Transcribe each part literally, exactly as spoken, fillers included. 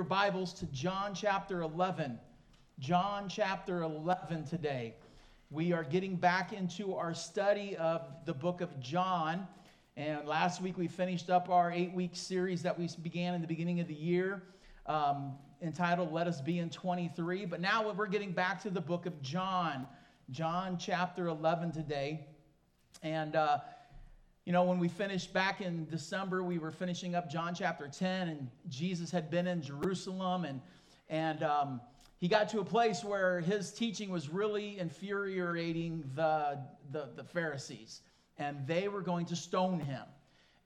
Your Bibles to John chapter eleven. John chapter eleven today. We are getting back into our study of the book of John. And last week we finished up our eight-week series that we began in the beginning of the year um, entitled, Let Us Be in twenty-three. But now we're getting back to the book of John. John chapter eleven today. And uh, you know, when we finished back in December, we were finishing up John chapter ten, and Jesus had been in Jerusalem, and and um, he got to a place where his teaching was really infuriating the, the, the Pharisees, and they were going to stone him.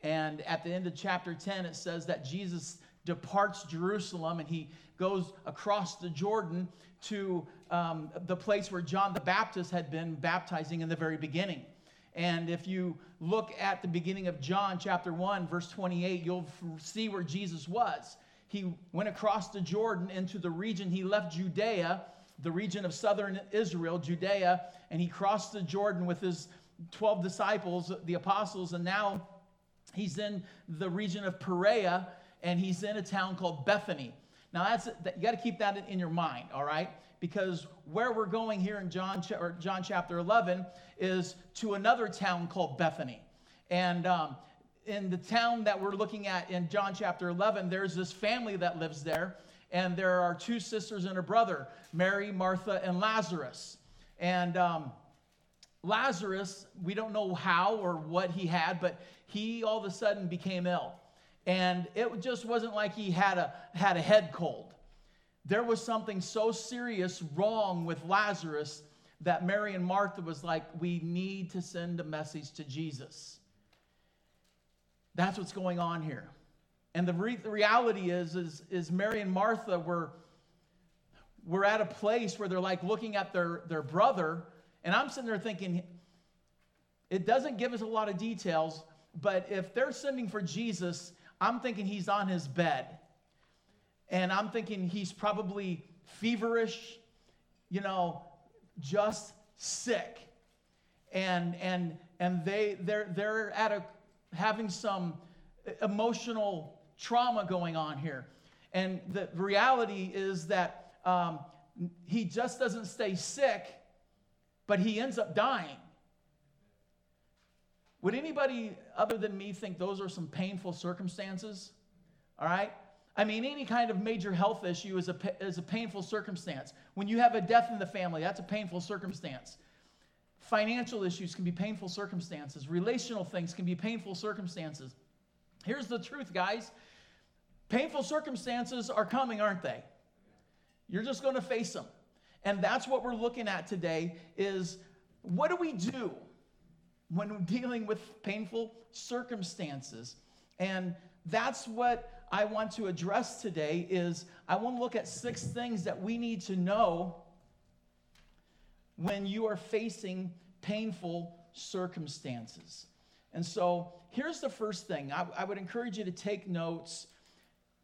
And at the end of chapter ten, it says that Jesus departs Jerusalem, and he goes across the Jordan to um, the place where John the Baptist had been baptizing in the very beginning. And if you look at the beginning of John chapter one, verse twenty-eight, you'll see where Jesus was. He went across the Jordan into the region. He left Judea, the region of southern Israel, Judea, and he crossed the Jordan with his twelve disciples, the apostles, and now he's in the region of Perea, and he's in a town called Bethany. Now, that's you got to keep that in your mind, all right? Because where we're going here in John or John chapter eleven is to another town called Bethany. And um, in the town that we're looking at in John chapter eleven, there's this family that lives there. And there are two sisters and a brother, Mary, Martha, and Lazarus. And um, Lazarus, we don't know how or what he had, but he all of a sudden became ill. And it just wasn't like he had a had a head cold. There was something so serious wrong with Lazarus that Mary and Martha was like, we need to send a message to Jesus. That's what's going on here. And the, re- the reality is, is, is Mary and Martha were, were at a place where they're like looking at their, their brother. And I'm sitting there thinking, it doesn't give us a lot of details, but if they're sending for Jesus, I'm thinking he's on his bed. And I'm thinking he's probably feverish, you know, just sick. And and and they they're they're at a having some emotional trauma going on here. And the reality is that um, he just doesn't stay sick, but he ends up dying. Would anybody other than me think those are some painful circumstances? All right? I mean, any kind of major health issue is a, is a painful circumstance. When you have a death in the family, that's a painful circumstance. Financial issues can be painful circumstances. Relational things can be painful circumstances. Here's the truth, guys. Painful circumstances are coming, aren't they? You're just going to face them. And that's what we're looking at today is what do we do when we're dealing with painful circumstances? And that's what I want to address today is I want to look at six things that we need to know when you are facing painful circumstances. And so here's the first thing. I, I would encourage you to take notes,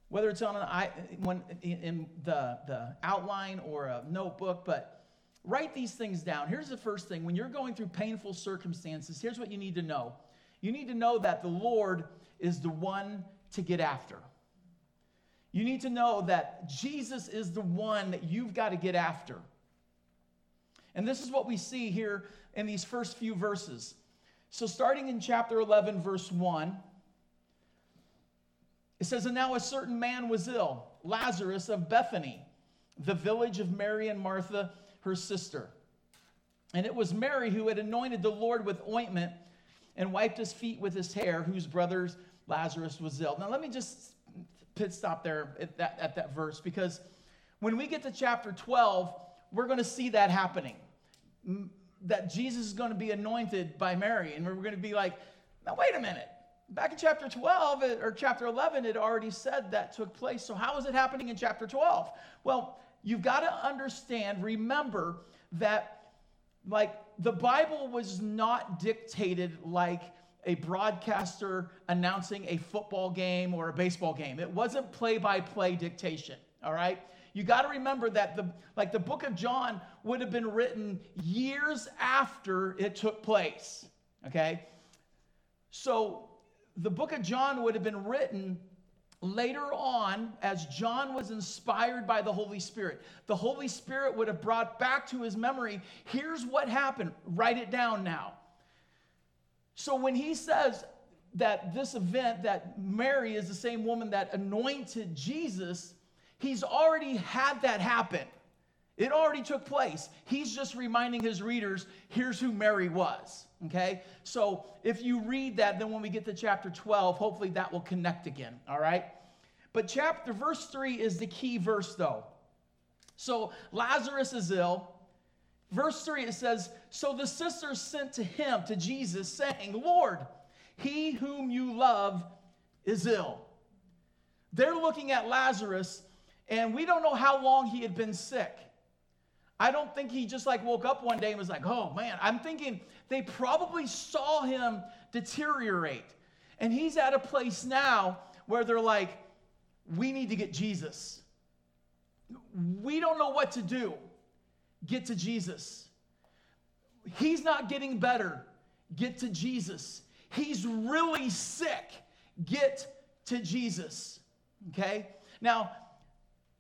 whether it's on an I when in the, the outline or a notebook, but write these things down. Here's the first thing. When you're going through painful circumstances, here's what you need to know. You need to know that the Lord is the one to get after. You need to know that Jesus is the one that you've got to get after. And this is what we see here in these first few verses. So starting in chapter eleven, verse one, it says, And now a certain man was ill, Lazarus of Bethany, the village of Mary and Martha, her sister. And it was Mary who had anointed the Lord with ointment and wiped his feet with his hair, whose brothers Lazarus was ill. Now let me just pit stop there at that, at that verse, because when we get to chapter twelve, we're going to see that happening. That Jesus is going to be anointed by Mary, and we're going to be like, now wait a minute. Back in chapter twelve or chapter eleven, it already said that took place. So how is it happening in chapter twelve? Well, you've got to understand, remember that like the Bible was not dictated like a broadcaster announcing a football game or a baseball game. It wasn't play-by-play dictation, all right? You got to remember that the like the book of John would have been written years after it took place, okay? So the book of John would have been written later on, as John was inspired by the Holy Spirit, the Holy Spirit would have brought back to his memory, here's what happened. Write it down now. So when he says that this event, that Mary is the same woman that anointed Jesus, he's already had that happen. It already took place. He's just reminding his readers, here's who Mary was, okay? So if you read that, then when we get to chapter twelve, hopefully that will connect again, all right? But chapter, verse three is the key verse, though. So Lazarus is ill. Verse three, it says, so the sisters sent to him, to Jesus, saying, Lord, he whom you love is ill. They're looking at Lazarus, and we don't know how long he had been sick. I don't think he just like woke up one day and was like, oh man, I'm thinking they probably saw him deteriorate. And he's at a place now where they're like, we need to get Jesus. We don't know what to do. Get to Jesus. He's not getting better. Get to Jesus. He's really sick. Get to Jesus. Okay? Now,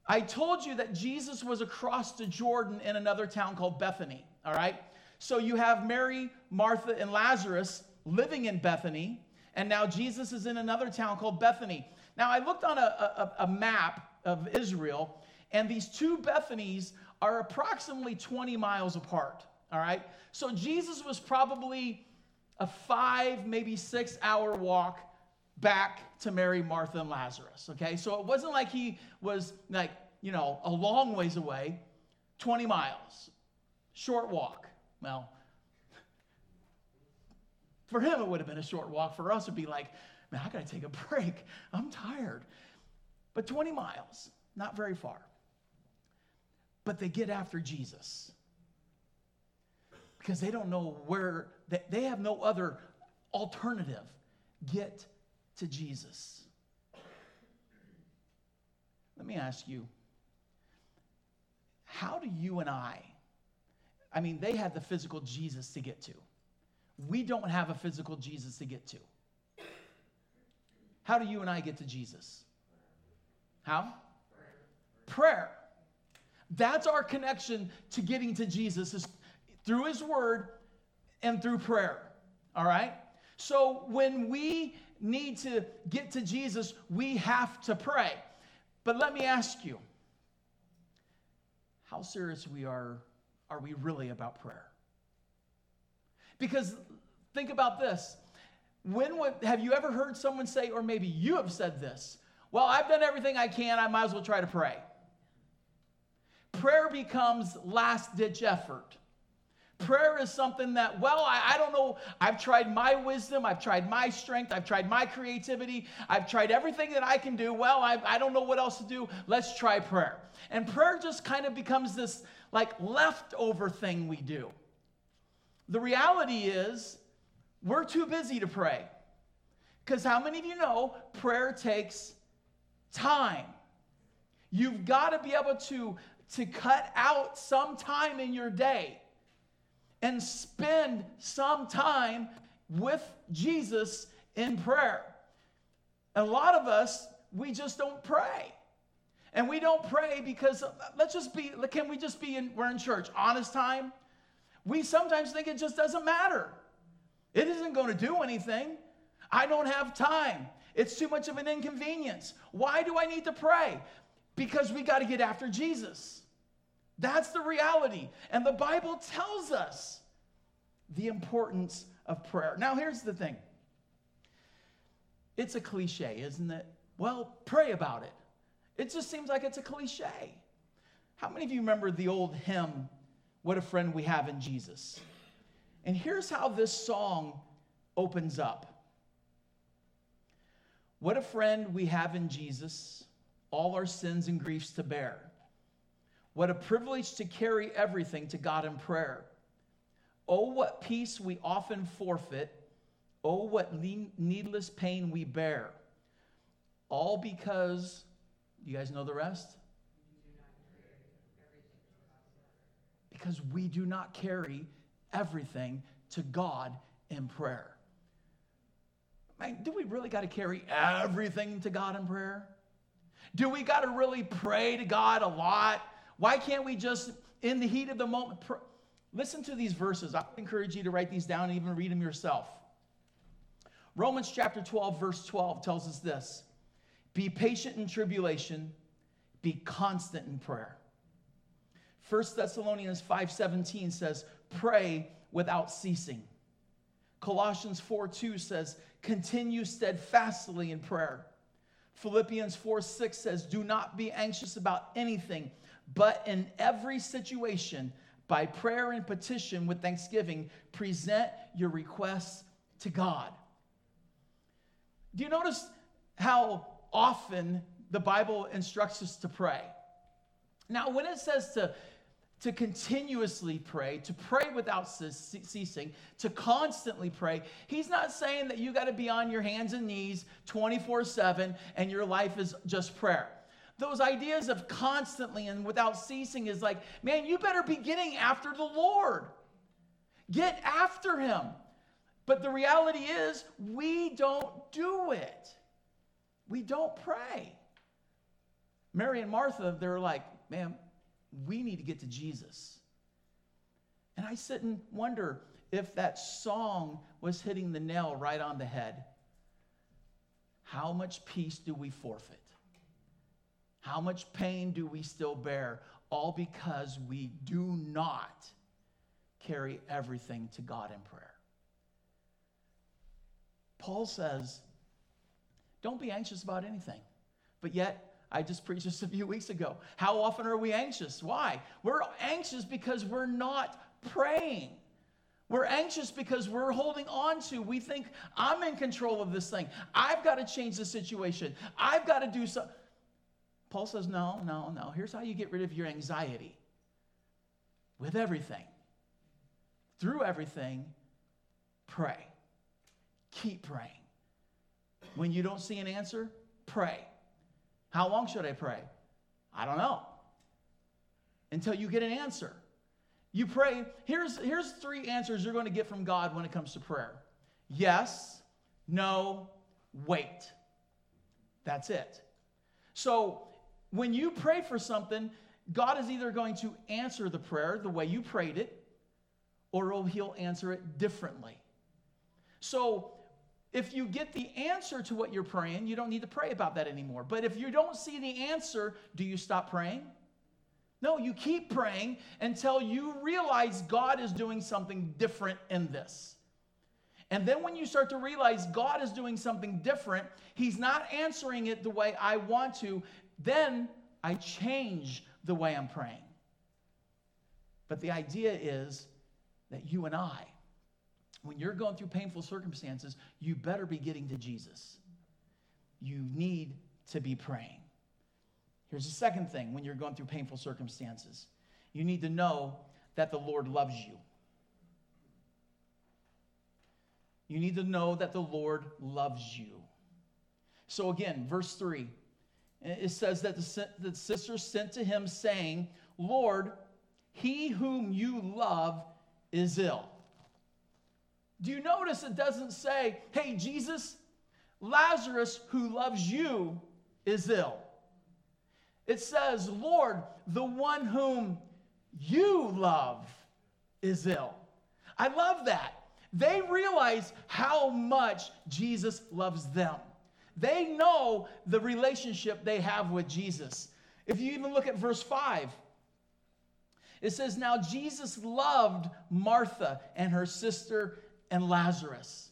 I told you that Jesus was across the Jordan in another town called Bethany, all right? So you have Mary, Martha, and Lazarus living in Bethany, and now Jesus is in another town called Bethany. Now, I looked on a, a, a map of Israel, and these two Bethanys are approximately twenty miles apart, all right? So Jesus was probably a five, maybe six-hour walk back to Mary, Martha, and Lazarus, okay? So it wasn't like he was, like, you know, a long ways away, twenty miles, short walk. Well, for him, it would have been a short walk. For us, it would be like, man, I got to take a break. I'm tired. But twenty miles, not very far. But they get after Jesus because they don't know where, they, they have no other alternative. Get to Jesus. Let me ask you, how do you and I, I mean, they had the physical Jesus to get to. We don't have a physical Jesus to get to. How do you and I get to Jesus? How? Prayer. That's our connection to getting to Jesus, is through his word and through prayer. All right? So when we need to get to Jesus, we have to pray. But let me ask you, how serious we are, are we really about prayer? Because think about this. When would, have you ever heard someone say, or maybe you have said this, well, I've done everything I can, I might as well try to pray. Prayer becomes last-ditch effort. Prayer is something that, well, I, I don't know, I've tried my wisdom, I've tried my strength, I've tried my creativity, I've tried everything that I can do, well, I, I don't know what else to do, let's try prayer. And prayer just kind of becomes this, like, leftover thing we do. The reality is, we're too busy to pray. Because how many of you know, prayer takes time. You've got to be able to, to cut out some time in your day and spend some time with Jesus in prayer. A lot of us, we just don't pray. And we don't pray because, let's just be, can we just be, in, we're in church, honest time? We sometimes think it just doesn't matter. It isn't going to do anything. I don't have time. It's too much of an inconvenience. Why do I need to pray? Because we got to get after Jesus. That's the reality. And the Bible tells us the importance of prayer. Now, here's the thing. It's a cliche, isn't it? Well, pray about it. It just seems like it's a cliche. How many of you remember the old hymn, What a Friend We Have in Jesus? And here's how this song opens up. What a friend we have in Jesus, all our sins and griefs to bear. What a privilege to carry everything to God in prayer. Oh, what peace we often forfeit. Oh, what needless pain we bear. All because, you guys know the rest? Because we do not carry everything to God in prayer. Man, do we really got to carry everything to God in prayer? Do we got to really pray to God a lot? Why can't we just, in the heat of the moment, pr- listen to these verses. I encourage you to write these down and even read them yourself. Romans chapter twelve, verse twelve tells us this. Be patient in tribulation. Be constant in prayer. First Thessalonians five seventeen says, pray without ceasing. Colossians four two says, continue steadfastly in prayer. Philippians four six says, do not be anxious about anything, but in every situation, by prayer and petition with thanksgiving, present your requests to God. Do you notice how often the Bible instructs us to pray? Now, when it says to, to continuously pray, to pray without ce- ceasing, to constantly pray, he's not saying that you got to be on your hands and knees twenty-four seven and your life is just prayer. Those ideas of constantly and without ceasing is like, man, you better be getting after the Lord. Get after him. But the reality is we don't do it. We don't pray. Mary and Martha, they're like, man, we need to get to Jesus. And I sit and wonder if that song was hitting the nail right on the head. How much peace do we forfeit? How much pain do we still bear? All because we do not carry everything to God in prayer. Paul says, don't be anxious about anything. But yet, I just preached this a few weeks ago. How often are we anxious? Why? We're anxious because we're not praying. We're anxious because we're holding on to. We think, I'm in control of this thing. I've got to change the situation. I've got to do something. Paul says, no, no, no. Here's how you get rid of your anxiety. With everything. Through everything, pray. Keep praying. When you don't see an answer, pray. How long should I pray? I don't know. Until you get an answer. You pray. Here's, here's three answers you're going to get from God when it comes to prayer. Yes, no, wait. That's it. So when you pray for something, God is either going to answer the prayer the way you prayed it, or he'll answer it differently. So if you get the answer to what you're praying, you don't need to pray about that anymore. But if you don't see the answer, do you stop praying? No, you keep praying until you realize God is doing something different in this. And then when you start to realize God is doing something different, he's not answering it the way I want to, then I change the way I'm praying. But the idea is that you and I, when you're going through painful circumstances, you better be getting to Jesus. You need to be praying. Here's the second thing when you're going through painful circumstances. You need to know that the Lord loves you. You need to know that the Lord loves you. So again, verse three, it says that the sister sent to him saying, Lord, he whom you love is ill. Do you notice it doesn't say, hey, Jesus, Lazarus, who loves you, is ill. It says, Lord, the one whom you love is ill. I love that. They realize how much Jesus loves them. They know the relationship they have with Jesus. If you even look at verse five, it says, now Jesus loved Martha and her sister and Lazarus.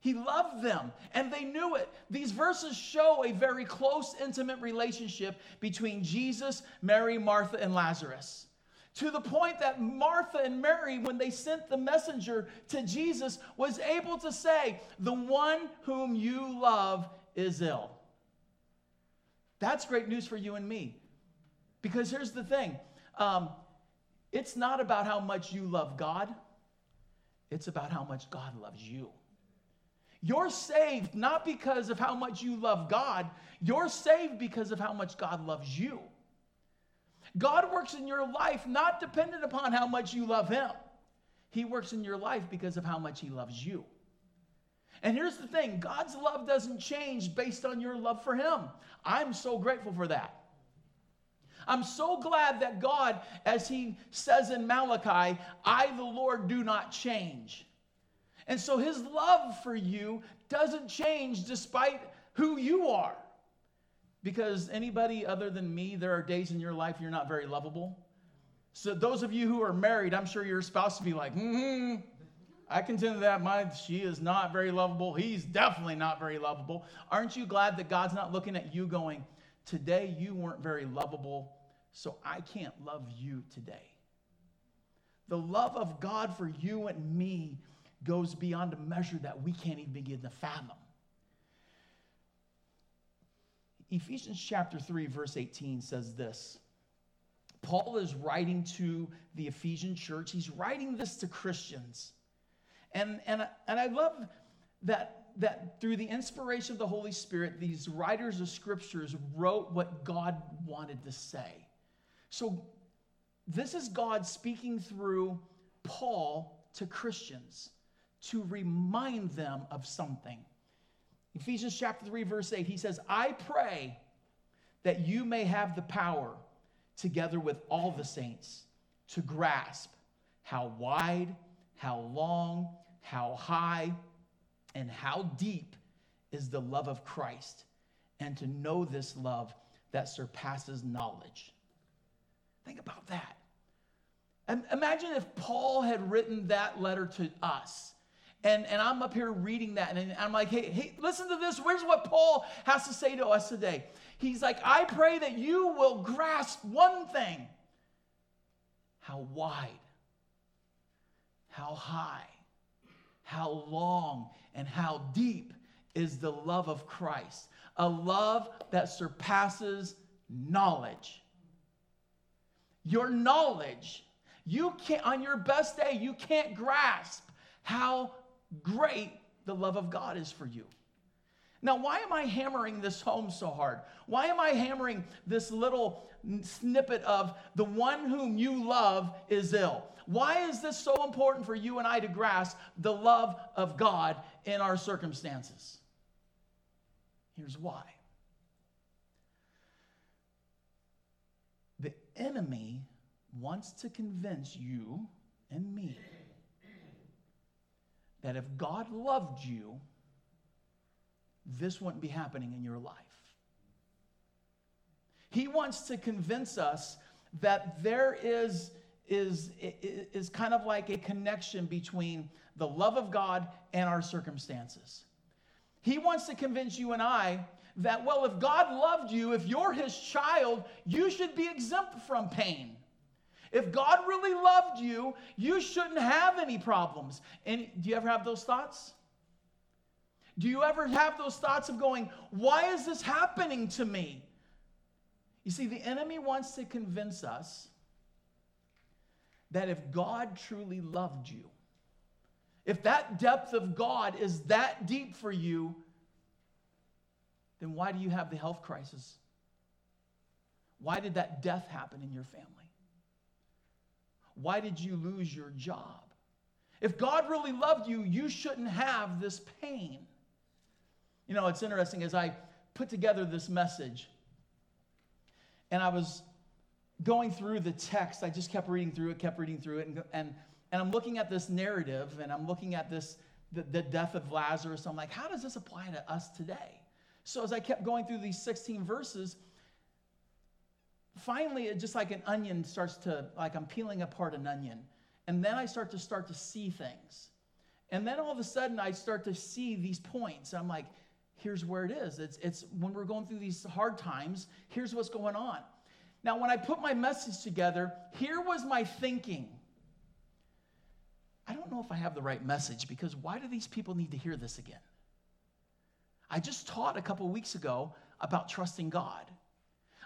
He loved them, and they knew it. These verses show a very close, intimate relationship between Jesus, Mary, Martha, and Lazarus. To the point that Martha and Mary, when they sent the messenger to Jesus, was able to say, the one whom you love is ill. That's great news for you and me. Because here's the thing. Um, it's not about how much you love God. It's about how much God loves you. You're saved not because of how much you love God. You're saved because of how much God loves you. God works in your life not dependent upon how much you love him. He works in your life because of how much he loves you. And here's the thing, God's love doesn't change based on your love for him. I'm so grateful for that. I'm so glad that God, as he says in Malachi, I, the Lord, do not change. And so his love for you doesn't change despite who you are. Because anybody other than me, there are days in your life you're not very lovable. So those of you who are married, I'm sure your spouse will be like, mm-hmm. I contend that my she is not very lovable. He's definitely not very lovable. Aren't you glad that God's not looking at you going, today you weren't very lovable, so I can't love you today. The love of God for you and me goes beyond a measure that we can't even begin to fathom. Ephesians chapter three, verse eighteen says this. Paul is writing to the Ephesian church. He's writing this to Christians. And, and, and I love that that through the inspiration of the Holy Spirit, these writers of scriptures wrote what God wanted to say. So this is God speaking through Paul to Christians to remind them of something. Ephesians chapter three, verse eight, he says, I pray that you may have the power, together with all the saints, to grasp how wide, how long, how high, and how deep is the love of Christ, and to know this love that surpasses knowledge. Think about that. And imagine if Paul had written that letter to us, and, and I'm up here reading that, and I'm like, hey, hey, listen to this. Where's what Paul has to say to us today? He's like, I pray that you will grasp one thing, how wide, how high, how long, and how deep is the love of Christ, a love that surpasses knowledge. Your knowledge, you can't, on your best day, you can't grasp how great the love of God is for you. Now, why am I hammering this home so hard? Why am I hammering this little snippet of the one whom you love is ill? Why is this so important for you and I to grasp the love of God in our circumstances? Here's why. The enemy wants to convince you and me that if God loved you, this wouldn't be happening in your life. He wants to convince us that there is is is kind of like a connection between the love of God and our circumstances. He wants to convince you and I that, well, if God loved you, if you're his child, you should be exempt from pain. If God really loved you, you shouldn't have any problems. And do you ever have those thoughts? Do you ever have those thoughts of going, why is this happening to me? You see, the enemy wants to convince us that if God truly loved you, if that depth of God is that deep for you, then why do you have the health crisis? Why did that death happen in your family? Why did you lose your job? If God really loved you, you shouldn't have this pain. You know, it's interesting, as I put together this message and I was going through the text, I just kept reading through it, kept reading through it, and and, and I'm looking at this narrative, and I'm looking at this the, the death of Lazarus. I'm like, how does this apply to us today? So as I kept going through these sixteen verses, finally, it just like an onion starts to, like I'm peeling apart an onion, and then I start to start to see things. And then all of a sudden, I start to see these points. I'm like, here's where it is. It's, it's when we're going through these hard times, here's what's going on. Now, when I put my message together, here was my thinking. I don't know if I have the right message, because why do these people need to hear this again? I just taught a couple weeks ago about trusting God.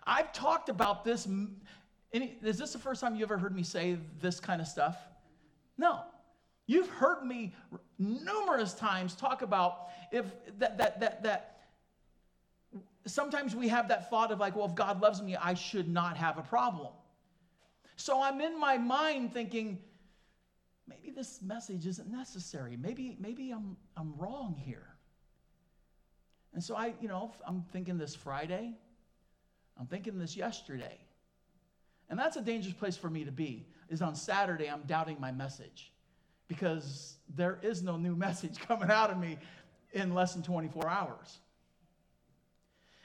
I've talked about this. Is this the first time you ever heard me say this kind of stuff? No. You've heard me numerous times talk about if that that that that. Sometimes we have that thought of like, well, if God loves me, I should not have a problem. So I'm in my mind thinking, maybe this message isn't necessary. Maybe, maybe I'm I'm wrong here. And so I, you know, I'm thinking this Friday. I'm thinking this yesterday. And that's a dangerous place for me to be, is on Saturday I'm doubting my message, because there is no new message coming out of me in less than twenty-four hours.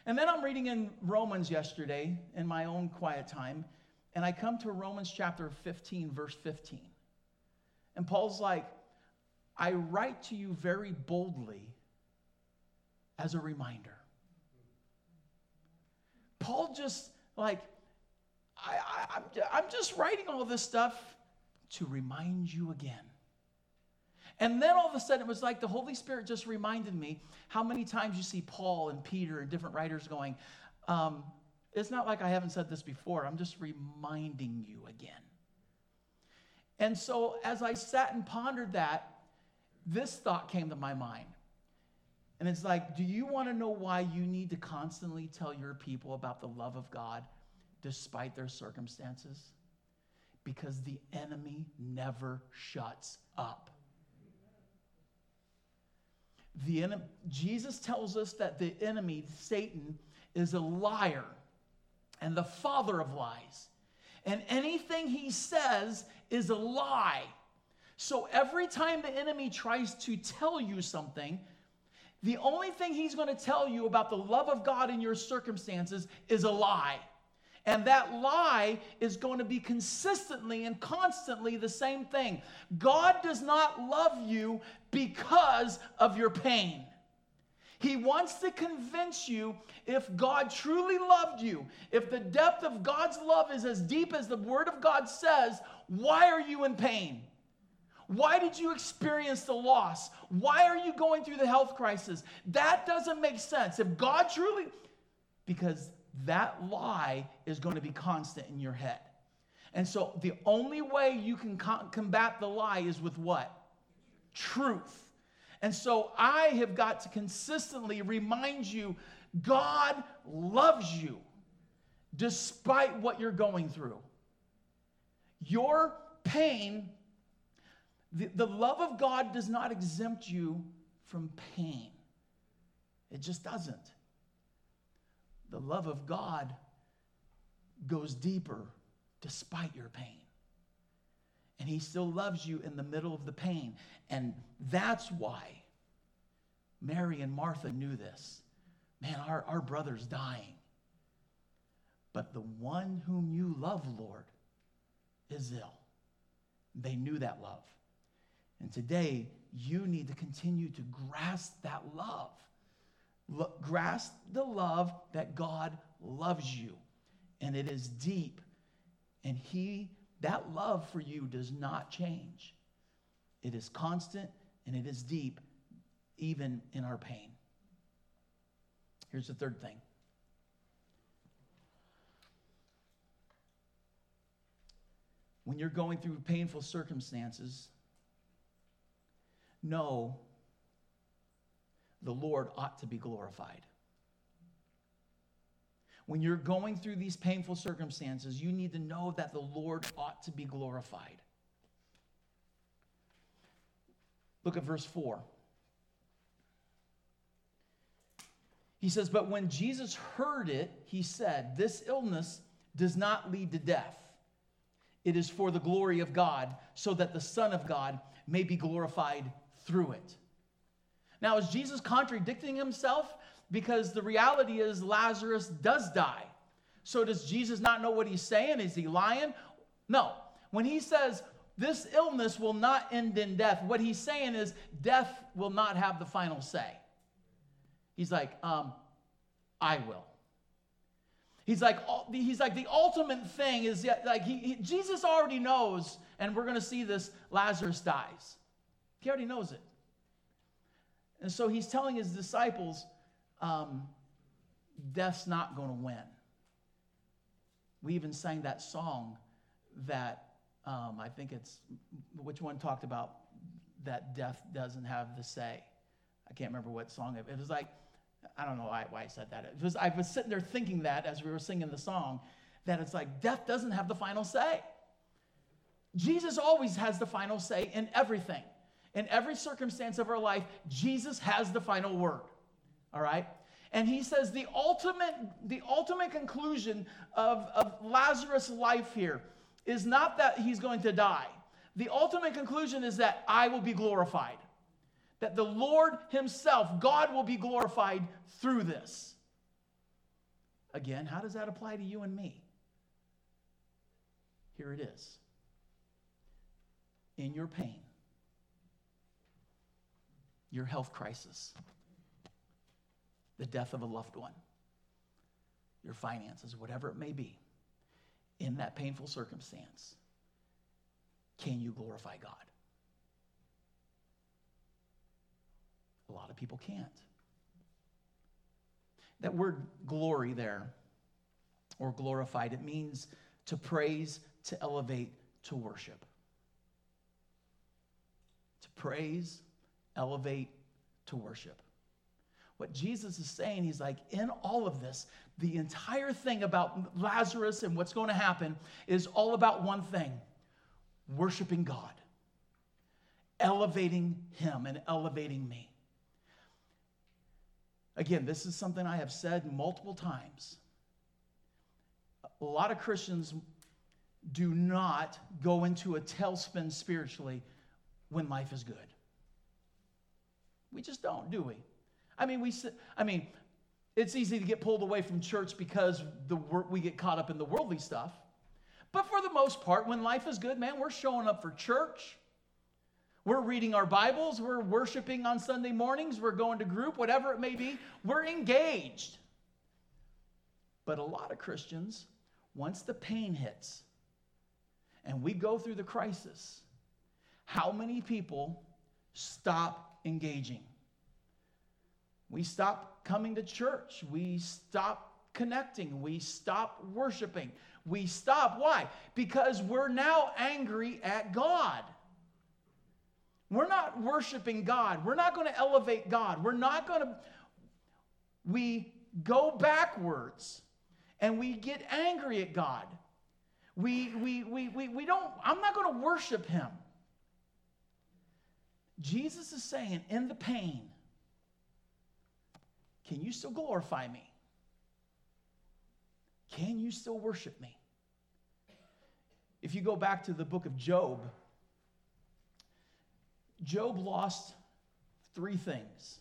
And then I'm reading in Romans yesterday in my own quiet time, and I come to Romans chapter fifteen, verse fifteen. And Paul's like, I write to you very boldly as a reminder. Paul just like, I, I, I'm, I'm just writing all this stuff to remind you again. And then all of a sudden, it was like the Holy Spirit just reminded me how many times you see Paul and Peter and different writers going, um, it's not like I haven't said this before. I'm just reminding you again. And so as I sat and pondered that, this thought came to my mind. And it's like, do you want to know why you need to constantly tell your people about the love of God despite their circumstances? Because the enemy never shuts up. The enemy, Jesus tells us that the enemy, Satan, is a liar and the father of lies. And anything he says is a lie. So every time the enemy tries to tell you something, the only thing he's going to tell you about the love of God in your circumstances is a lie. And that lie is going to be consistently and constantly the same thing. God does not love you because of your pain. He wants to convince you, if God truly loved you, if the depth of God's love is as deep as the Word of God says, why are you in pain? Why did you experience the loss? Why are you going through the health crisis? That doesn't make sense. If God truly... because that lie is going to be constant in your head. And so the only way you can co- combat the lie is with what? Truth. And so I have got to consistently remind you, God loves you despite what you're going through. Your pain, the, the love of God does not exempt you from pain. It just doesn't. The love of God goes deeper despite your pain. And he still loves you in the middle of the pain. And that's why Mary and Martha knew this. Man, our, our brother's dying. But the one whom you love, Lord, is ill. They knew that love. And today, you need to continue to grasp that love. Look, grasp the love that God loves you, and it is deep, and he that love for you does not change. It is constant, and it is deep, even in our pain. Here's the third thing. When you're going through painful circumstances, know the Lord ought to be glorified. When you're going through these painful circumstances, you need to know that the Lord ought to be glorified. Look at verse four. He says, but when Jesus heard it, he said, this illness does not lead to death. It is for the glory of God, so that the Son of God may be glorified through it. Now, is Jesus contradicting himself? Because the reality is Lazarus does die. So does Jesus not know what he's saying? Is he lying? No. When he says this illness will not end in death, what he's saying is death will not have the final say. He's like, um, I will. He's like, he's like the ultimate thing is like he, he, Jesus already knows, and we're going to see this, Lazarus dies. He already knows it. And so he's telling his disciples, um, death's not going to win. We even sang that song that, um, I think it's, which one talked about that death doesn't have the say? I can't remember what song it, it was like, I don't know why, why I said that. It was, I was sitting there thinking that as we were singing the song, that it's like death doesn't have the final say. Jesus always has the final say in everything. In every circumstance of our life, Jesus has the final word. All right? And he says the ultimate, the ultimate conclusion of, of Lazarus' life here is not that he's going to die. The ultimate conclusion is that I will be glorified. That the Lord himself, God, will be glorified through this. Again, how does that apply to you and me? Here it is. In your pain, your health crisis, the death of a loved one, your finances, whatever it may be, in that painful circumstance, can you glorify God? A lot of people can't. That word glory there, or glorified, it means to praise, to elevate, to worship. To praise, elevate, to worship. What Jesus is saying, he's like, in all of this, the entire thing about Lazarus and what's going to happen is all about one thing: worshiping God, elevating him and elevating me. Again, this is something I have said multiple times. A lot of Christians do not go into a tailspin spiritually when life is good. We just don't, do we? I mean, we. I mean, it's easy to get pulled away from church because the we get caught up in the worldly stuff. But for the most part, when life is good, man, we're showing up for church. We're reading our Bibles. We're worshiping on Sunday mornings. We're going to group, whatever it may be. We're engaged. But a lot of Christians, once the pain hits and we go through the crisis, how many people stop engaging? We stop coming to church. We stop connecting. We stop worshiping. We stop. Why? Because we're now angry at God. We're not worshiping God. We're not going to elevate God. We're not going to. We go backwards and we get angry at God. We, we, we, we, we don't. I'm not going to worship him. Jesus is saying, in the pain, can you still glorify me? Can you still worship me? If you go back to the book of Job, Job lost three things.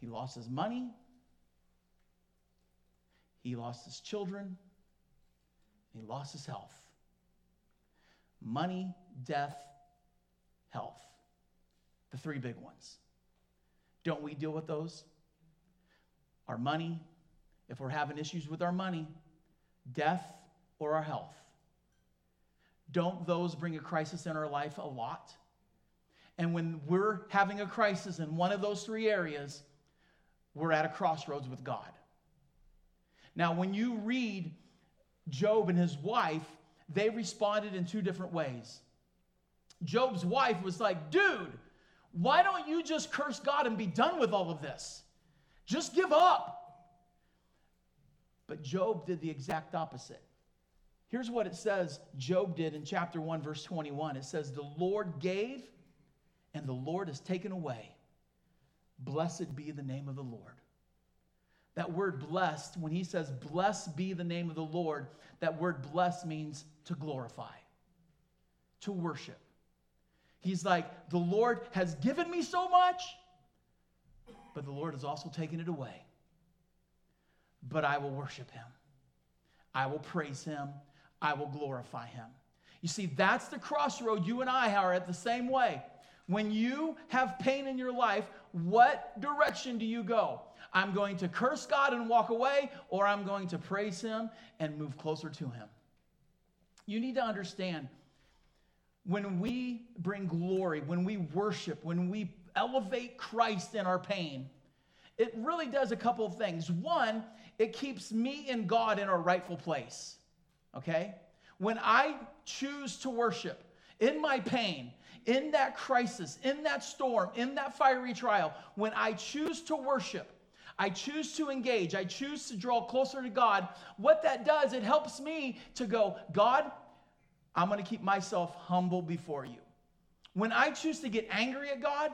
He lost his money, he lost his children, and he lost his health. Money, death, health. The three big ones. Don't we deal with those? Our money, if we're having issues with our money, death, or our health. Don't those bring a crisis in our life a lot? And when we're having a crisis in one of those three areas, we're at a crossroads with God. Now, when you read Job and his wife, they responded in two different ways. Job's wife was like, dude, why don't you just curse God and be done with all of this? Just give up. But Job did the exact opposite. Here's what it says Job did in chapter one, verse twenty-one. It says, the Lord gave, and the Lord has taken away. Blessed be the name of the Lord. That word blessed, when he says, blessed be the name of the Lord, that word blessed means to glorify, to worship. He's like, the Lord has given me so much, but the Lord has also taken it away. But I will worship him. I will praise him. I will glorify him. You see, that's the crossroad you and I are at the same way. When you have pain in your life, what direction do you go? I'm going to curse God and walk away, or I'm going to praise him and move closer to him. You need to understand, when we bring glory, when we worship, when we elevate Christ in our pain, it really does a couple of things. One, it keeps me and God in our rightful place, okay? When I choose to worship in my pain, in that crisis, in that storm, in that fiery trial, when I choose to worship, I choose to engage, I choose to draw closer to God, what that does, it helps me to go, God, I'm going to keep myself humble before you. When I choose to get angry at God,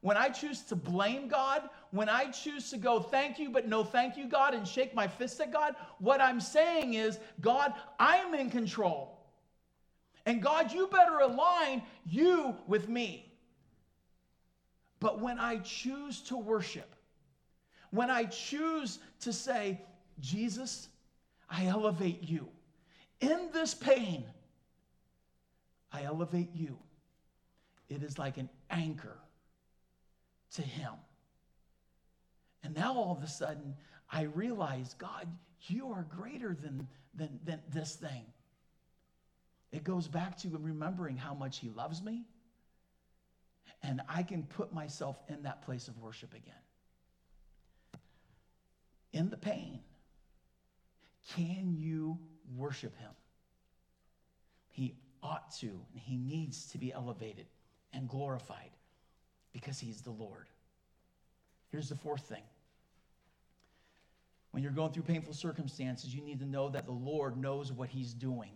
when I choose to blame God, when I choose to go, thank you, but no thank you, God, and shake my fist at God, what I'm saying is, God, I'm in control. And God, you better align you with me. But when I choose to worship, when I choose to say, Jesus, I elevate you. In this pain, I elevate you. It is like an anchor to him. And now all of a sudden, I realize, God, you are greater than, than, than this thing. It goes back to remembering how much he loves me. And I can put myself in that place of worship again. In the pain, can you worship him? He ought to, and he needs to be elevated and glorified because he's the Lord. Here's the fourth thing. When you're going through painful circumstances, you need to know that the Lord knows what he's doing.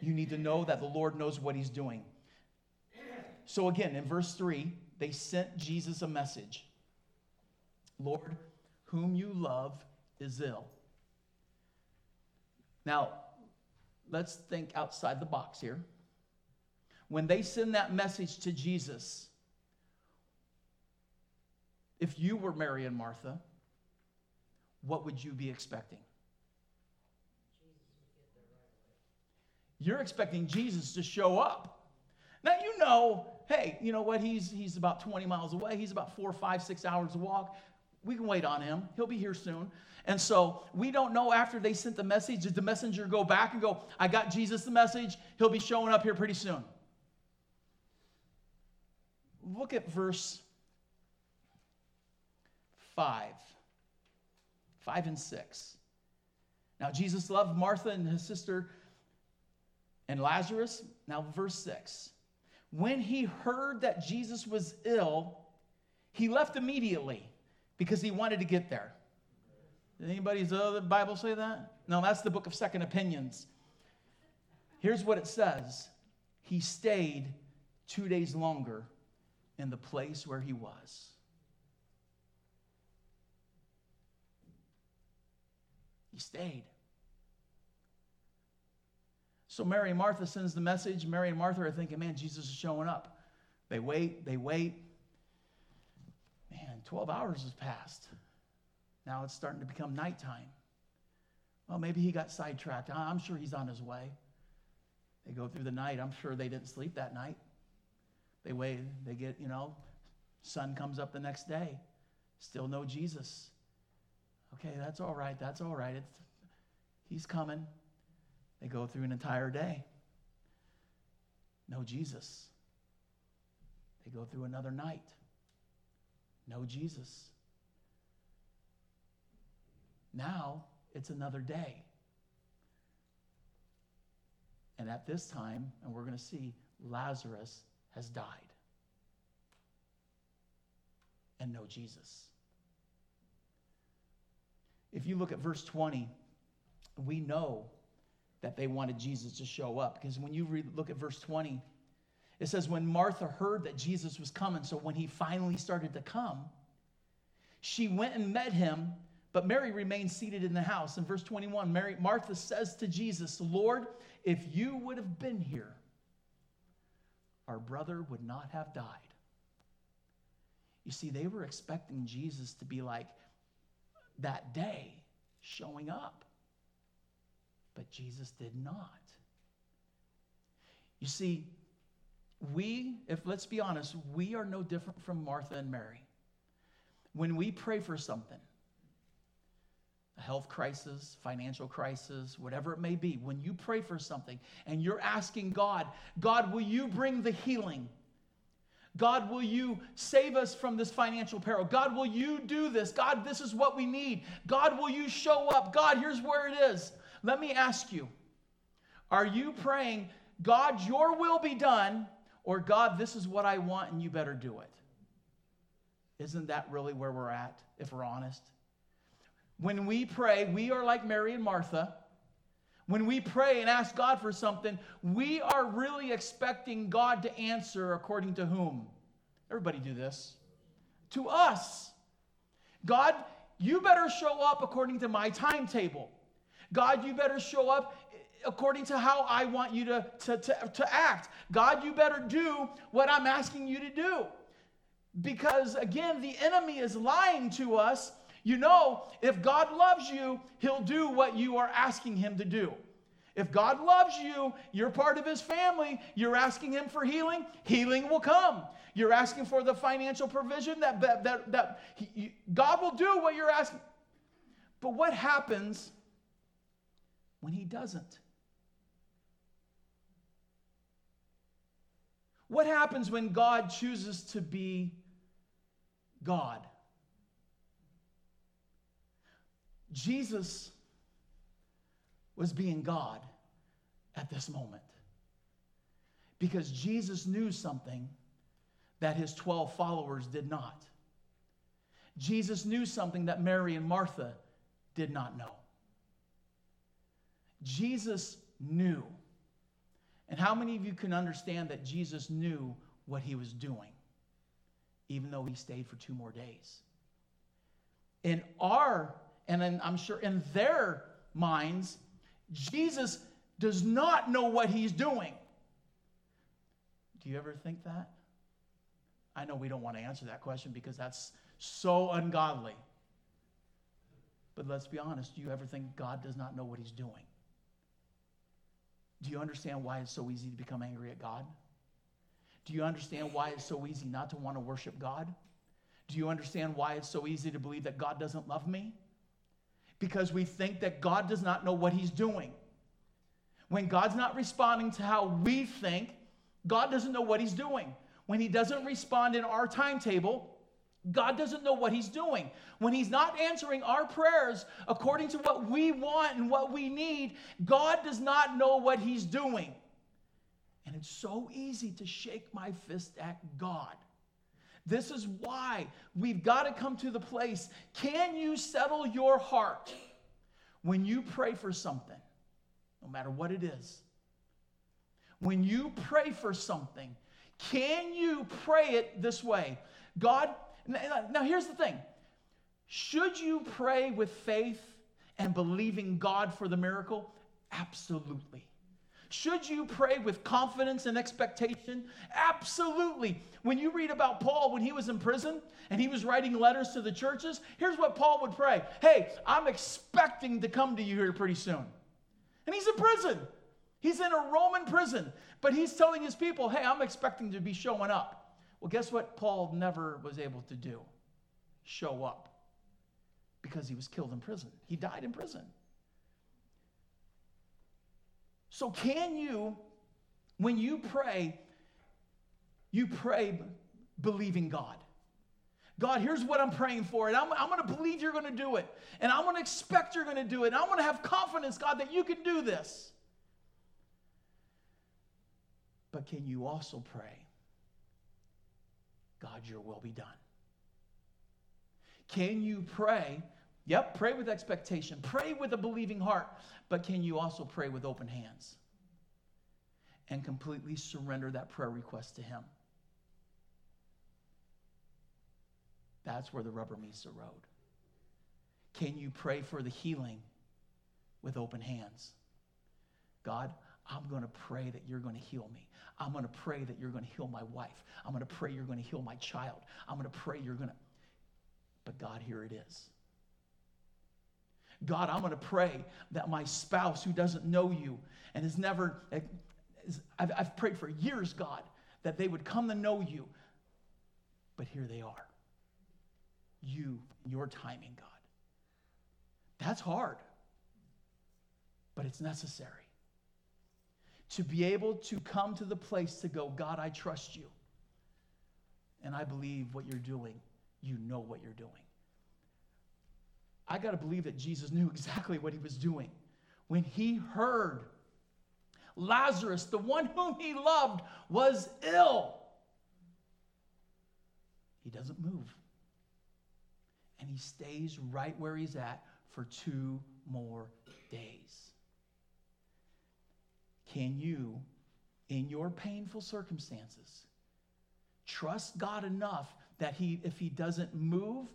You need to know that the Lord knows what he's doing. So again, in verse three, they sent Jesus a message. Lord, whom you love is ill. Now, let's think outside the box here. When they send that message to Jesus, if you were Mary and Martha, what would you be expecting? You're expecting Jesus to show up. Now, you know, hey, you know what? He's he's about twenty miles away. He's about four, five, six hours to walk. We can wait on him. He'll be here soon. And so we don't know after they sent the message, did the messenger go back and go, I got Jesus the message. He'll be showing up here pretty soon. Look at verse five. five and six. Now, Jesus loved Martha and his sister and Lazarus. Now, verse six. When he heard that Jesus was ill, he left immediately because he wanted to get there. Did anybody's other Bible say that? No, that's the book of Second Opinions. Here's what it says. He stayed two days longer in the place where he was. He stayed. So Mary and Martha sends the message. Mary and Martha are thinking, man, Jesus is showing up. They wait, they wait. Man, twelve hours has passed. Now it's starting to become nighttime. Well, maybe he got sidetracked. I'm sure he's on his way. They go through the night. I'm sure they didn't sleep that night. They wait, they get, you know, sun comes up the next day. Still no Jesus. Okay, that's all right, that's all right. It's, he's coming. They go through an entire day. No Jesus. They go through another night. No Jesus. Now it's another day. And at this time, and we're going to see, Lazarus has died. And no Jesus. If you look at verse twenty, we know that they wanted Jesus to show up. Because when you read, look at verse twenty, it says, when Martha heard that Jesus was coming, so when he finally started to come, she went and met him, but Mary remained seated in the house. In verse twenty-one, Mary, Martha says to Jesus, Lord, if you would have been here, our brother would not have died. You see, they were expecting Jesus to be like that day showing up. But Jesus did not. You see, we, if let's be honest, we are no different from Martha and Mary. When we pray for something, a health crisis, financial crisis, whatever it may be, when you pray for something and you're asking God, God, will you bring the healing? God, will you save us from this financial peril? God, will you do this? God, this is what we need. God, will you show up? God, here's where it is. Let me ask you, are you praying, God, your will be done, or God, this is what I want and you better do it? Isn't that really where we're at, if we're honest? When we pray, we are like Mary and Martha. When we pray and ask God for something, we are really expecting God to answer according to whom? Everybody do this. To us. God, you better show up according to my timetable. God, you better show up according to how I want you to, to, to, to act. God, you better do what I'm asking you to do. Because, again, the enemy is lying to us. You know, if God loves you, he'll do what you are asking him to do. If God loves you, you're part of his family, you're asking him for healing, healing will come. You're asking for the financial provision that, that, that, that he, you, God will do what you're asking. But what happens when he doesn't? What happens when God chooses to be God? Jesus was being God at this moment because Jesus knew something that his twelve followers did not. Jesus knew something that Mary and Martha did not know. Jesus knew. And how many of you can understand that Jesus knew what he was doing, even though he stayed for two more days? In our And in, I'm sure in their minds, Jesus does not know what he's doing. Do you ever think that? I know we don't want to answer that question because that's so ungodly. But let's be honest. Do you ever think God does not know what he's doing? Do you understand why it's so easy to become angry at God? Do you understand why it's so easy not to want to worship God? Do you understand why it's so easy to believe that God doesn't love me? Because we think that God does not know what he's doing. When God's not responding to how we think, God doesn't know what he's doing. When he doesn't respond in our timetable, God doesn't know what he's doing. When he's not answering our prayers according to what we want and what we need, God does not know what he's doing. And it's so easy to shake my fist at God. This is why we've got to come to the place. Can you settle your heart when you pray for something, no matter what it is? When you pray for something, can you pray it this way? God, now here's the thing. Should you pray with faith and believing God for the miracle? Absolutely. Should you pray with confidence and expectation? Absolutely. When you read about Paul when he was in prison and he was writing letters to the churches, here's what Paul would pray. Hey, I'm expecting to come to you here pretty soon. And he's in prison. He's in a Roman prison. But he's telling his people, hey, I'm expecting to be showing up. Well, guess what Paul never was able to do? Show up. Because he was killed in prison. He died in prison. So can you, when you pray, you pray believing God. God, here's what I'm praying for, and I'm, I'm going to believe you're going to do it, and I'm going to expect you're going to do it, and I'm going to have confidence, God, that you can do this. But can you also pray, God, your will be done? Can you pray? Yep, pray with expectation. Pray with a believing heart. But can you also pray with open hands and completely surrender that prayer request to him? That's where the rubber meets the road. Can you pray for the healing with open hands? God, I'm going to pray that you're going to heal me. I'm going to pray that you're going to heal my wife. I'm going to pray you're going to heal my child. I'm going to pray you're going to... But God, here it is. God, I'm going to pray that my spouse who doesn't know you and has never, I've, I've prayed for years, God, that they would come to know you. But here they are. You, your timing, God. That's hard, but it's necessary. To be able to come to the place to go, God, I trust you. And I believe what you're doing. You know what you're doing. I got to believe that Jesus knew exactly what he was doing. When he heard Lazarus, the one whom he loved, was ill, he doesn't move. And he stays right where he's at for two more days. Can you, in your painful circumstances, trust God enough that he, if he doesn't move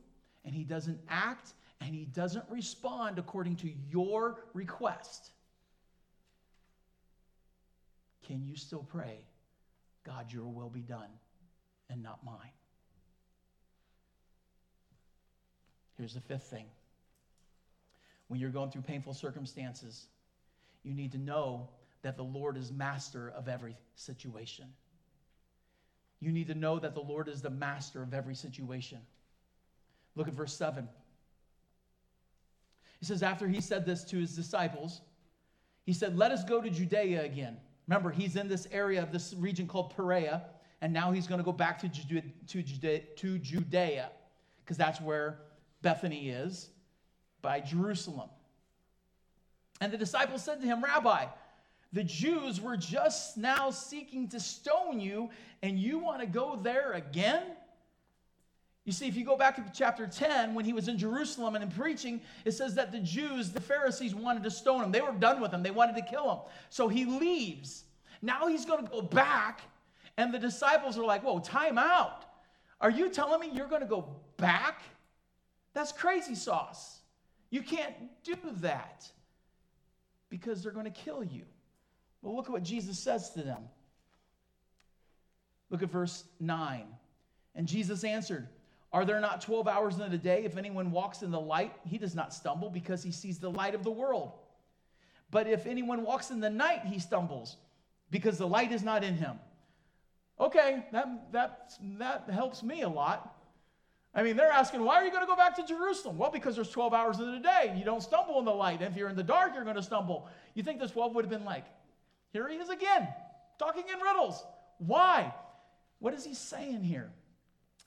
and he doesn't act and he doesn't respond according to your request, can you still pray, God, your will be done and not mine? Here's the fifth thing. When you're going through painful circumstances, you need to know that the Lord is master of every situation. You need to know that the Lord is the master of every situation. Look at verse seven. It says, after he said this to his disciples, he said, let us go to Judea again. Remember, he's in this area of this region called Perea, and now he's going to go back to Judea, to Judea, to Judea, because that's where Bethany is, by Jerusalem. And the disciples said to him, Rabbi, the Jews were just now seeking to stone you, and you want to go there again? You see, if you go back to chapter ten, when he was in Jerusalem and in preaching, it says that the Jews, the Pharisees, wanted to stone him. They were done with him. They wanted to kill him. So he leaves. Now he's going to go back, and the disciples are like, whoa, time out. Are you telling me you're going to go back? That's crazy sauce. You can't do that because they're going to kill you. Well, look at what Jesus says to them. Look at verse nine. And Jesus answered, are there not twelve hours in the day? If anyone walks in the light, he does not stumble because he sees the light of the world. But if anyone walks in the night, he stumbles because the light is not in him. Okay, that, that, that helps me a lot. I mean, they're asking, why are you going to go back to Jerusalem? Well, because there's twelve hours in the day. You don't stumble in the light. If you're in the dark, you're going to stumble. You think the twelve would have been like, here he is again, talking in riddles. Why? What is he saying here?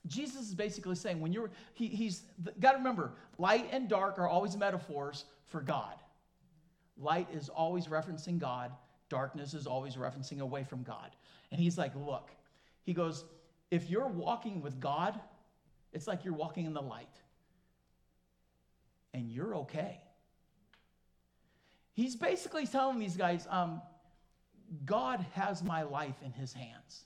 Jesus is basically saying, when you're, he, he's, got to remember, light and dark are always metaphors for God. Light is always referencing God. Darkness is always referencing away from God. And he's like, look, he goes, if you're walking with God, it's like you're walking in the light. And you're okay. He's basically telling these guys, um, God has my life in his hands.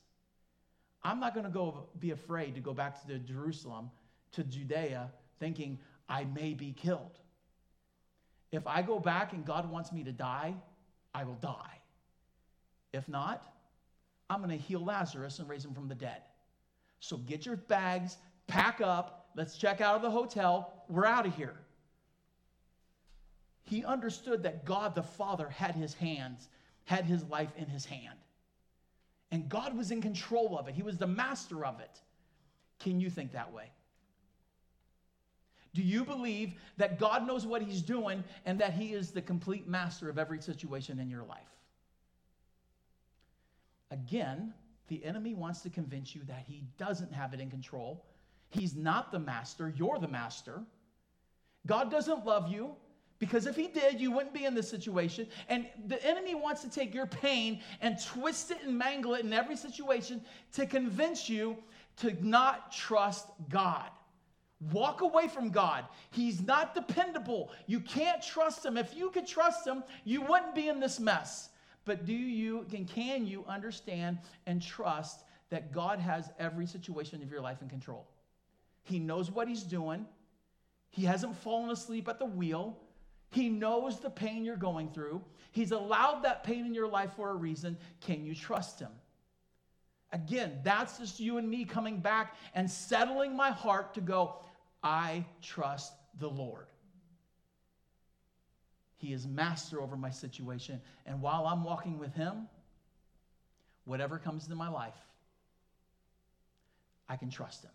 I'm not going to go be afraid to go back to Jerusalem, to Judea, thinking I may be killed. If I go back and God wants me to die, I will die. If not, I'm going to heal Lazarus and raise him from the dead. So get your bags, pack up, let's check out of the hotel, we're out of here. He understood that God the Father had his hands, had his life in his hand. And God was in control of it. He was the master of it. Can you think that way? Do you believe that God knows what he's doing and that he is the complete master of every situation in your life? Again, the enemy wants to convince you that he doesn't have it in control. He's not the master. You're the master. God doesn't love you. Because if he did, you wouldn't be in this situation. And the enemy wants to take your pain and twist it and mangle it in every situation to convince you to not trust God. Walk away from God. He's not dependable. You can't trust him. If you could trust him, you wouldn't be in this mess. But do you and can you understand and trust that God has every situation of your life in control? He knows what he's doing. He hasn't fallen asleep at the wheel. He knows the pain you're going through. He's allowed that pain in your life for a reason. Can you trust him? Again, that's just you and me coming back and settling my heart to go, I trust the Lord. He is master over my situation. And while I'm walking with him, whatever comes into my life, I can trust him.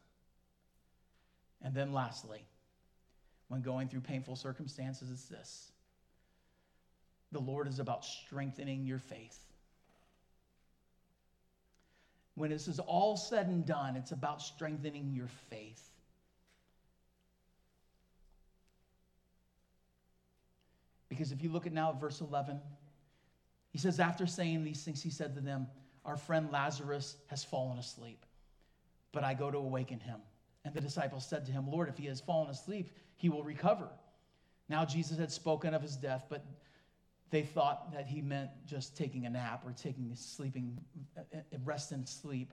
And then lastly, when going through painful circumstances, it's this. The Lord is about strengthening your faith. When this is all said and done, it's about strengthening your faith. Because if you look at now at verse eleven, he says, after saying these things, he said to them, our friend Lazarus has fallen asleep, but I go to awaken him. And the disciples said to him, Lord, if he has fallen asleep, he will recover. Now Jesus had spoken of his death, but They thought that he meant just taking a nap or taking sleeping, rest and sleep.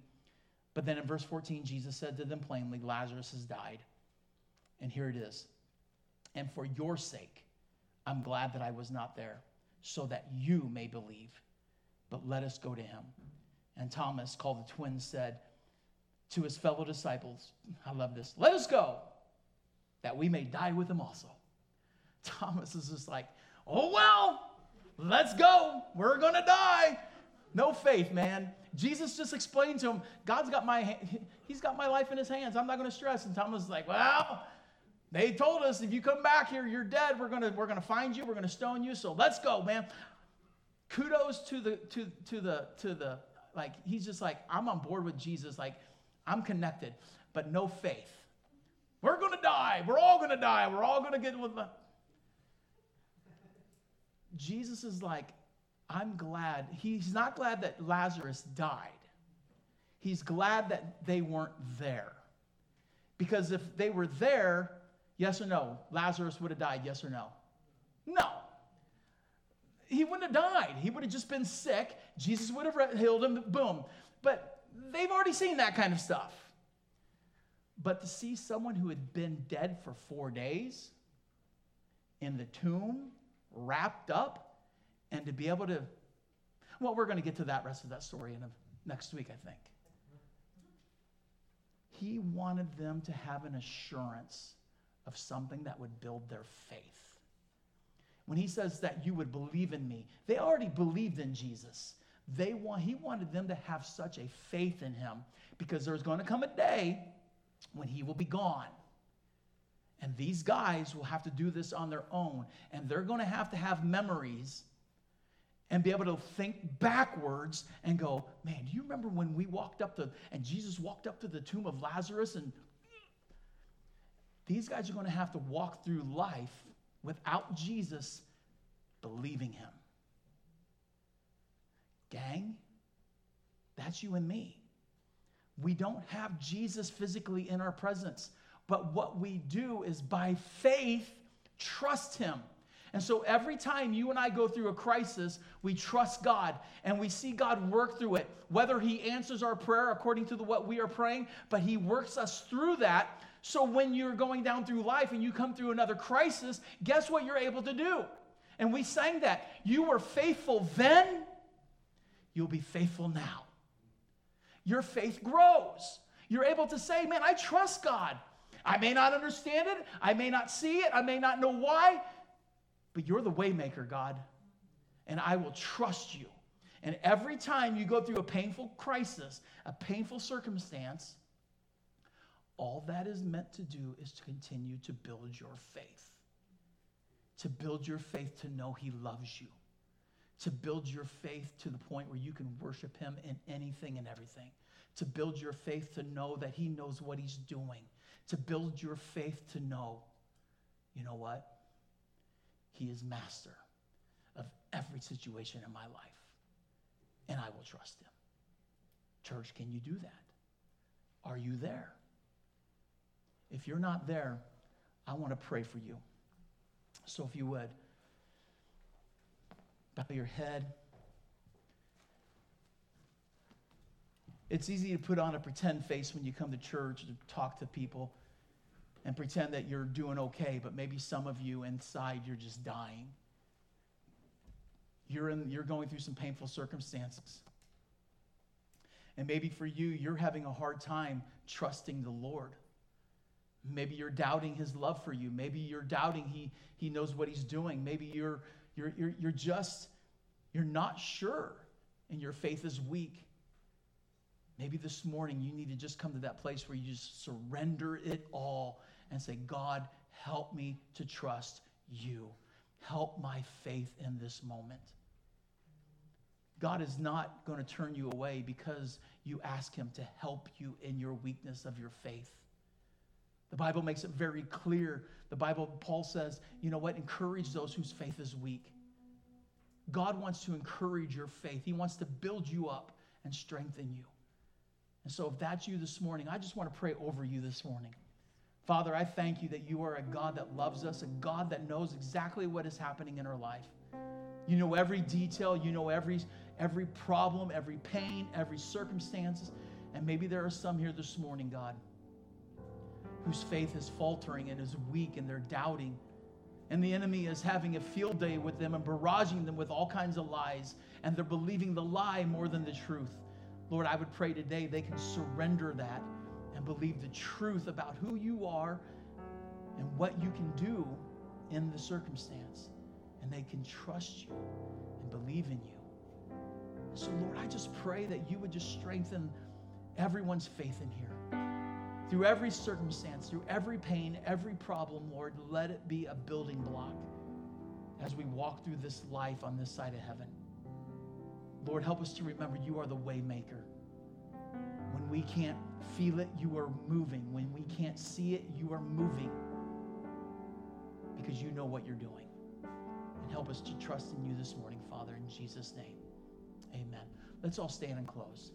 But then in verse fourteen, Jesus said to them plainly, Lazarus has died. And here it is. And for your sake, I'm glad that I was not there, so that you may believe. But let us go to him. And Thomas, called the twin, said to his fellow disciples, I love this, let us go, that we may die with him also. Thomas is just like, oh, well, let's go. We're going to die. No faith, man. Jesus just explained to him, God's got my, he's got my life in his hands. I'm not going to stress. And Thomas is like, well, they told us if you come back here, you're dead. We're going to, we're going to find you. We're going to stone you. So let's go, man. Kudos to the, to, to the, to the, like, he's just like, I'm on board with Jesus. Like, I'm connected, but no faith. We're going to die. We're all going to die. We're all going to get with the. Jesus is like, I'm glad. He's not glad that Lazarus died. He's glad that they weren't there. Because if they were there, yes or no, Lazarus would have died, yes or no? No. He wouldn't have died. He would have just been sick. Jesus would have healed him, boom. But they've already seen that kind of stuff. But to see someone who had been dead for four days in the tomb, wrapped up, and to be able to, well, we're going to get to that rest of that story in the next week, I think. He wanted them to have an assurance of something that would build their faith. When he says that you would believe in me, they already believed in Jesus. They want, he wanted them to have such a faith in him, because there's going to come a day when he will be gone. And these guys will have to do this on their own. And they're going to have to have memories and be able to think backwards and go, man, do you remember when we walked up to, and Jesus walked up to the tomb of Lazarus? And these guys are going to have to walk through life without Jesus believing him. Gang, that's you and me. We don't have Jesus physically in our presence. But what we do is by faith, trust him. And so every time you and I go through a crisis, we trust God and we see God work through it. Whether he answers our prayer according to the, what we are praying, but he works us through that. So when you're going down through life and you come through another crisis, guess what you're able to do? And we sang that. You were faithful then, you'll be faithful now. Your faith grows. You're able to say, man, I trust God. I may not understand it. I may not see it. I may not know why. But you're the waymaker, God. And I will trust you. And every time you go through a painful crisis, a painful circumstance, all that is meant to do is to continue to build your faith. To build your faith to know he loves you. To build your faith to the point where you can worship him in anything and everything. To build your faith to know that he knows what he's doing. To build your faith to know, you know what? He is master of every situation in my life, and I will trust him. Church, can you do that? Are you there? If you're not there, I want to pray for you. So if you would, bow your head. It's easy to put on a pretend face when you come to church to talk to people and pretend that you're doing okay, but maybe some of you inside, you're just dying. You're in, you're going through some painful circumstances. And maybe for you, you're having a hard time trusting the Lord. Maybe you're doubting his love for you. Maybe you're doubting he, he knows what he's doing. Maybe you're, you're, you're, you're just, you're not sure, and your faith is weak. Maybe this morning you need to just come to that place where you just surrender it all and say, God, help me to trust you. Help my faith in this moment. God is not going to turn you away because you ask him to help you in your weakness of your faith. The Bible makes it very clear. The Bible, Paul says, you know what? Encourage those whose faith is weak. God wants to encourage your faith. He wants to build you up and strengthen you. And so if that's you this morning, I just want to pray over you this morning. Father, I thank you that you are a God that loves us, a God that knows exactly what is happening in our life. You know every detail. You know every every problem, every pain, every circumstances. And maybe there are some here this morning, God, whose faith is faltering and is weak and they're doubting. And the enemy is having a field day with them and barraging them with all kinds of lies. And they're believing the lie more than the truth. Lord, I would pray today they can surrender that and believe the truth about who you are and what you can do in the circumstance. And they can trust you and believe in you. So, Lord, I just pray that you would just strengthen everyone's faith in here. Through every circumstance, through every pain, every problem, Lord, let it be a building block as we walk through this life on this side of heaven. Lord, help us to remember you are the way maker. When we can't feel it, you are moving. When we can't see it, you are moving because you know what you're doing. And help us to trust in you this morning, Father, in Jesus' name. Amen. Let's all stand and close.